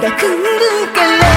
が来るから。